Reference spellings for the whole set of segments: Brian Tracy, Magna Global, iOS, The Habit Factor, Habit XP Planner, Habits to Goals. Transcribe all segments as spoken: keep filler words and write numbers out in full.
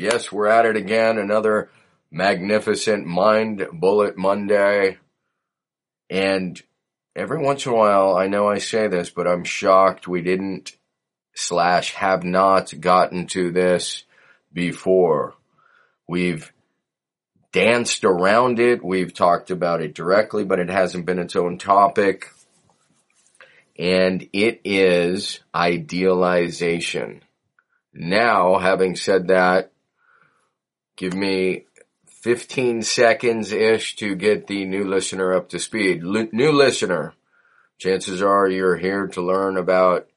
Yes, we're at it again. Another magnificent Mind Bullet Monday. And every once in a while, I know I say this, but I'm shocked we didn't slash have not gotten to this before. We've danced around it. We've talked about it directly, but it hasn't been its own topic. And it is idealization. Now, having said that, give me fifteen seconds-ish to get the new listener up to speed. L- new listener, chances are you're here to learn about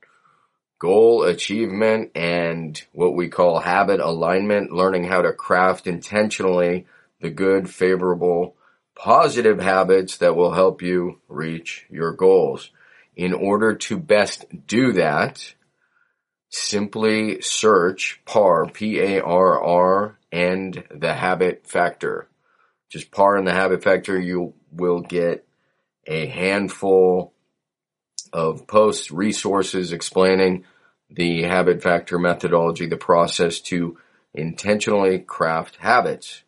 goal achievement and what we call habit alignment, learning how to craft intentionally the good, favorable, positive habits that will help you reach your goals. In order to best do that, simply search P A R, P A R R, and the Habit Factor. Just P A R and the Habit Factor, you will get a handful of posts, resources explaining the Habit Factor methodology, the process to intentionally craft habits.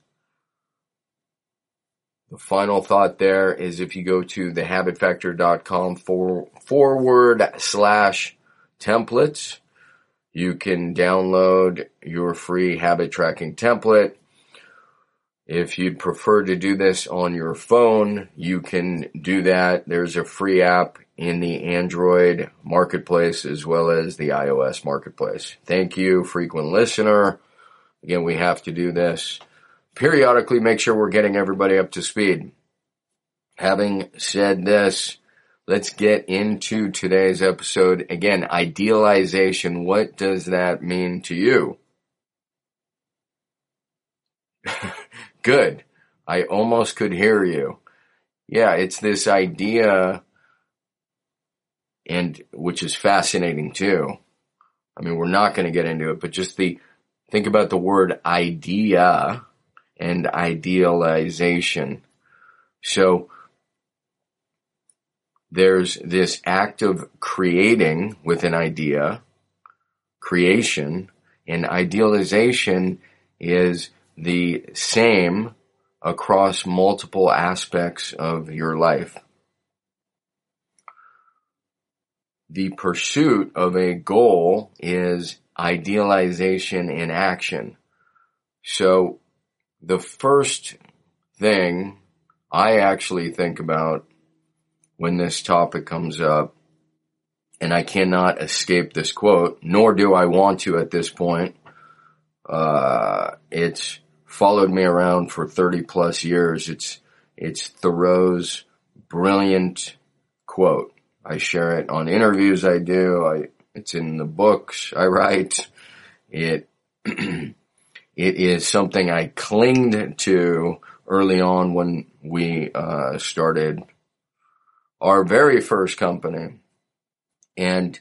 The final thought there is if you go to the habit factor dot com for, forward slash templates, you can download your free habit tracking template. If you'd prefer to do this on your phone, you can do that. There's a free app in the Android marketplace as well as the iOS marketplace. Thank you, frequent listener. Again, we have to do this. Periodically make sure we're getting everybody up to speed. Having said this, let's get into today's episode. Again, idealization. What does that mean to you? Good. I almost could hear you. Yeah, it's this idea, and which is fascinating too. I mean, we're not going to get into it, but just the, think about the word idea and idealization. So there's this act of creating with an idea, creation, and idealization is the same across multiple aspects of your life. The pursuit of a goal is idealization in action. So the first thing I actually think about when this topic comes up, and I cannot escape this quote, nor do I want to at this point. Uh, it's followed me around for thirty plus years. It's, it's Thoreau's brilliant quote. I share it on interviews I do. I, it's in the books I write. It, It is something I clinged to early on when we uh started our very first company. And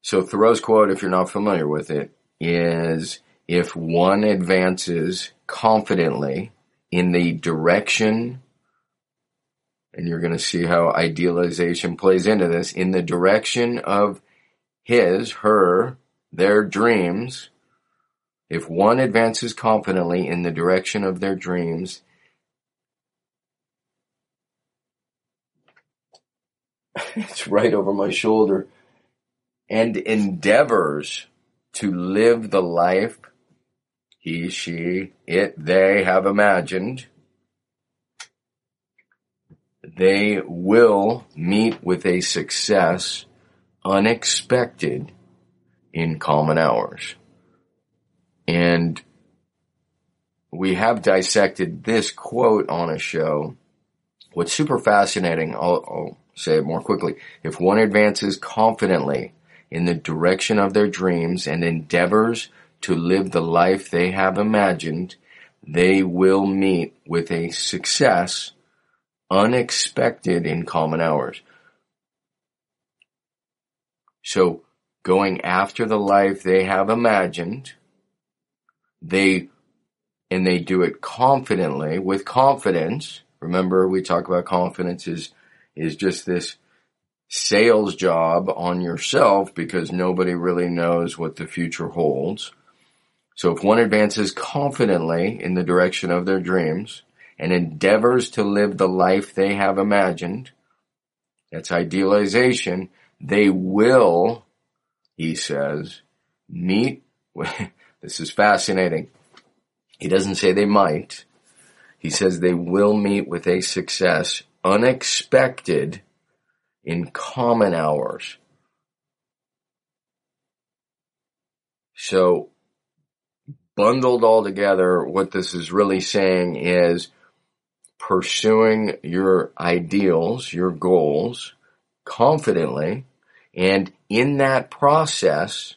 so Thoreau's quote, if you're not familiar with it, is if one advances confidently in the direction, and you're going to see how idealization plays into this, in the direction of his, her, their dreams, if one advances confidently in the direction of their dreams, it's right over my shoulder, and endeavors to live the life he, she, it, they have imagined, they will meet with a success unexpected in common hours. And we have dissected this quote on a show. What's super fascinating, I'll, I'll say it more quickly. If one advances confidently in the direction of their dreams and endeavors to live the life they have imagined, they will meet with a success unexpected in common hours. So going after the life they have imagined, they and they do it confidently, with confidence. Remember, we talk about confidence is is just this sales job on yourself because nobody really knows what the future holds. So if one advances confidently in the direction of their dreams and endeavors to live the life they have imagined, that's idealization, they will, he says, meet with, this is fascinating. He doesn't say they might. He says they will meet with a success unexpected in common hours. So, bundled all together, what this is really saying is pursuing your ideals, your goals, confidently, and in that process,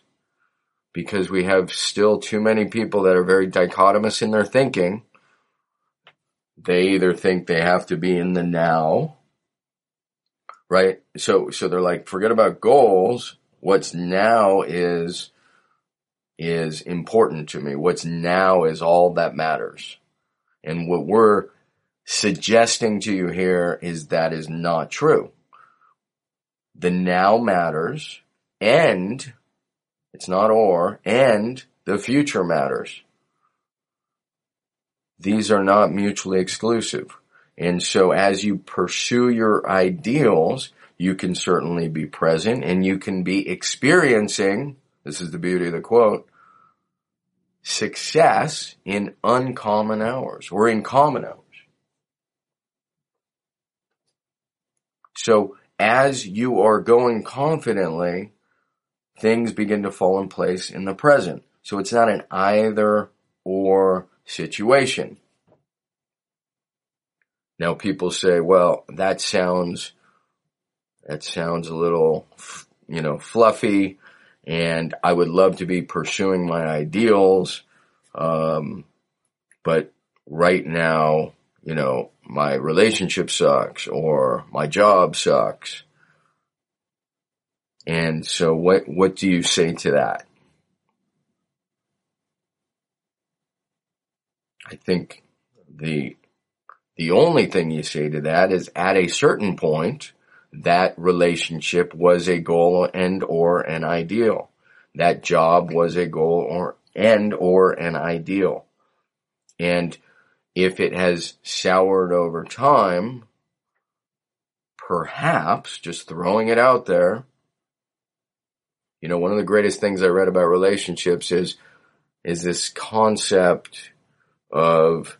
because we have still too many people that are very dichotomous in their thinking, they either think they have to be in the now, right? So, so they're like, forget about goals. What's now is, is important to me. What's now is all that matters. And what we're suggesting to you here is that is not true. The now matters, and it's not or, and the future matters. These are not mutually exclusive. And so as you pursue your ideals, you can certainly be present and you can be experiencing, this is the beauty of the quote, success in uncommon hours or in common hours. So as you are going confidently, things begin to fall in place in the present. So it's not an either or situation. Now people say, well, that sounds, that sounds a little, you know, fluffy, and I would love to be pursuing my ideals. Um, but right now, you know, my relationship sucks or my job sucks. And so what, what do you say to that? I think the, the only thing you say to that is at a certain point, that relationship was a goal and or an ideal. That job was a goal or and or an ideal. And if it has soured over time, perhaps, just throwing it out there, you know, one of the greatest things I read about relationships is, is this concept of,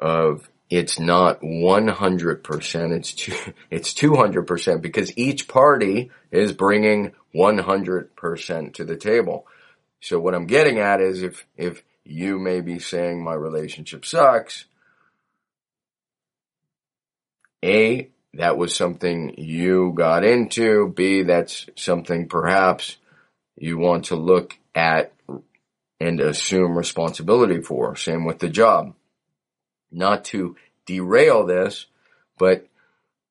of it's not one hundred percent, it's two, it's two hundred percent, because each party is bringing one hundred percent to the table. So what I'm getting at is if, if you may be saying my relationship sucks, A, that was something you got into. B, that's something perhaps you want to look at and assume responsibility for. Same with the job. Not to derail this, but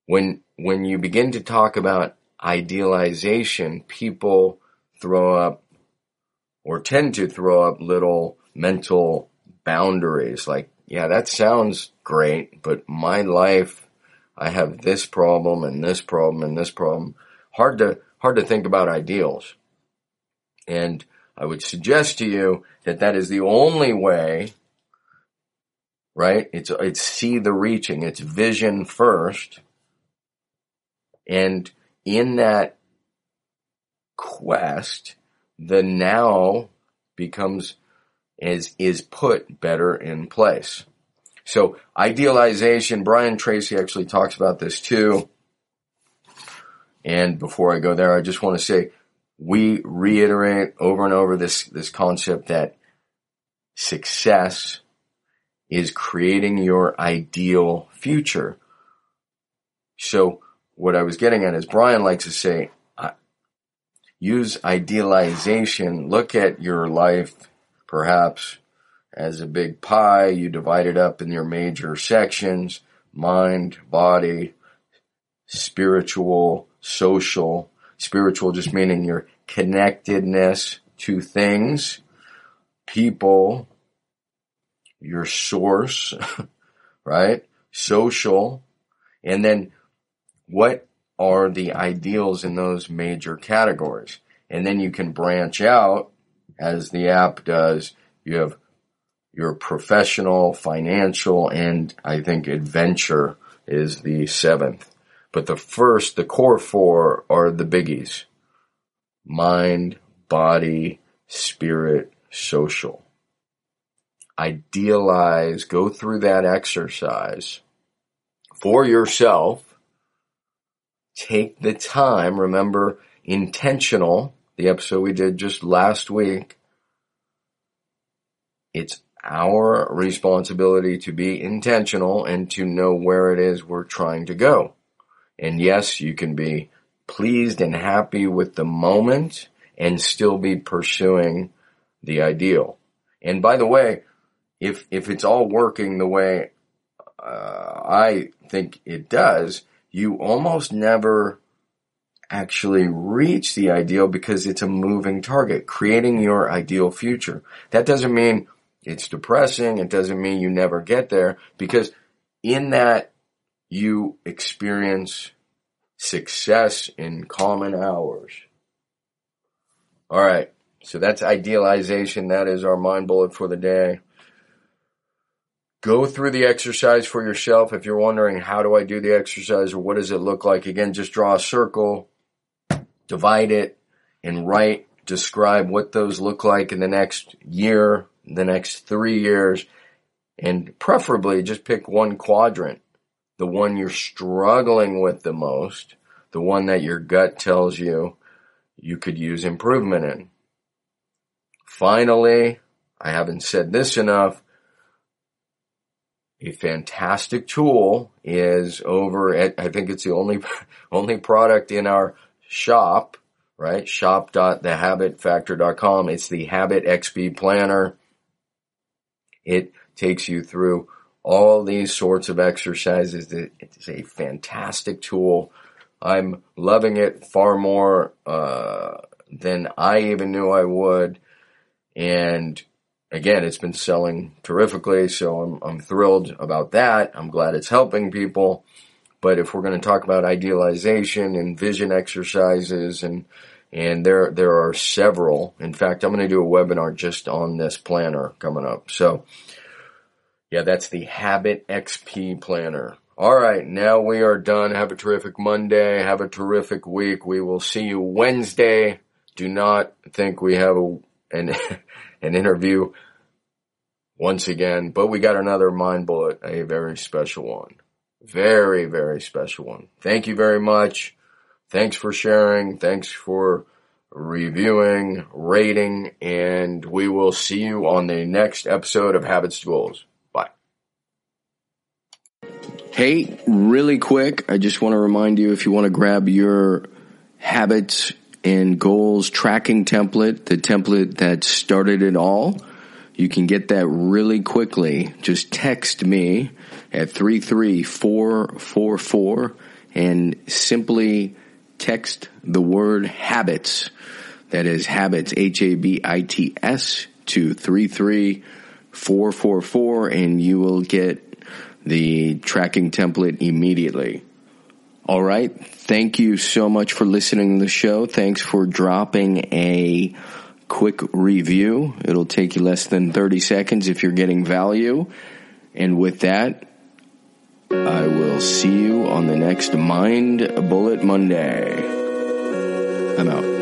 when when you begin to talk about idealization, people throw up or tend to throw up little mental boundaries. Like, yeah, that sounds great, but my life, I have this problem and this problem and this problem. Hard to, hard to think about ideals. And I would suggest to you that that is the only way, right? It's, it's see the reaching. It's vision first. And in that quest, the now becomes, is, is put better in place. So idealization, Brian Tracy actually talks about this too. And before I go there, I just want to say we reiterate over and over this, this concept that success is creating your ideal future. So what I was getting at is Brian likes to say, use idealization, look at your life perhaps as a big pie. You divide it up in your major sections: mind, body, spiritual, social. Spiritual just meaning your connectedness to things, people, your source, right? Social. And then what are the ideals in those major categories? And then you can branch out, as the app does. You have your professional, financial, and I think adventure is the seventh. But the first, the core four are the biggies: mind, body, spirit, social. Idealize, go through that exercise for yourself. Take the time, remember intentional, the episode we did just last week. It's our responsibility to be intentional and to know where it is we're trying to go. And yes, you can be pleased and happy with the moment and still be pursuing the ideal. And by the way, if if it's all working the way uh, I think it does, you almost never actually reach the ideal because it's a moving target, creating your ideal future. That doesn't mean it's depressing. It doesn't mean you never get there, because in that you experience success in common hours. All right, so that's idealization. That is our mind bullet for the day. Go through the exercise for yourself. If you're wondering, how do I do the exercise, or what does it look like? Again, just draw a circle, divide it, and write, describe what those look like in the next year, the next three years, and preferably just pick one quadrant. The one you're struggling with the most, the one that your gut tells you you could use improvement in. Finally, I haven't said this enough, a fantastic tool is over at, I think it's the only only product in our shop, right? shop dot the habit factor dot com. It's the Habit X P Planner. It takes you through all these sorts of exercises. It's a fantastic tool. I'm loving it far more uh than I even knew I would. And again, it's been selling terrifically, so I'm, I'm thrilled about that. I'm glad it's helping people. But if we're going to talk about idealization and vision exercises, and and there there are several. In fact, I'm going to do a webinar just on this planner coming up. So yeah, that's the Habit X P Planner. All right, now we are done. Have a terrific Monday. Have a terrific week. We will see you Wednesday. Do not think we have a, an an interview once again, but we got another mind bullet, a very special one. Very, very special one. Thank you very much. Thanks for sharing. Thanks for reviewing, rating, and we will see you on the next episode of Habits to Goals. Hey, really quick, I just want to remind you, if you want to grab your habits and goals tracking template, the template that started it all, you can get that really quickly. Just text me at three three four four four and simply text the word habits, that is habits, H A B I T S, to three three four four four, and you will get the tracking template immediately. All right. Thank you so much for listening to the show. Thanks for dropping a quick review. It'll take you less than thirty seconds if you're getting value. And with that, I will see you on the next Mind Bullet Monday. I'm out.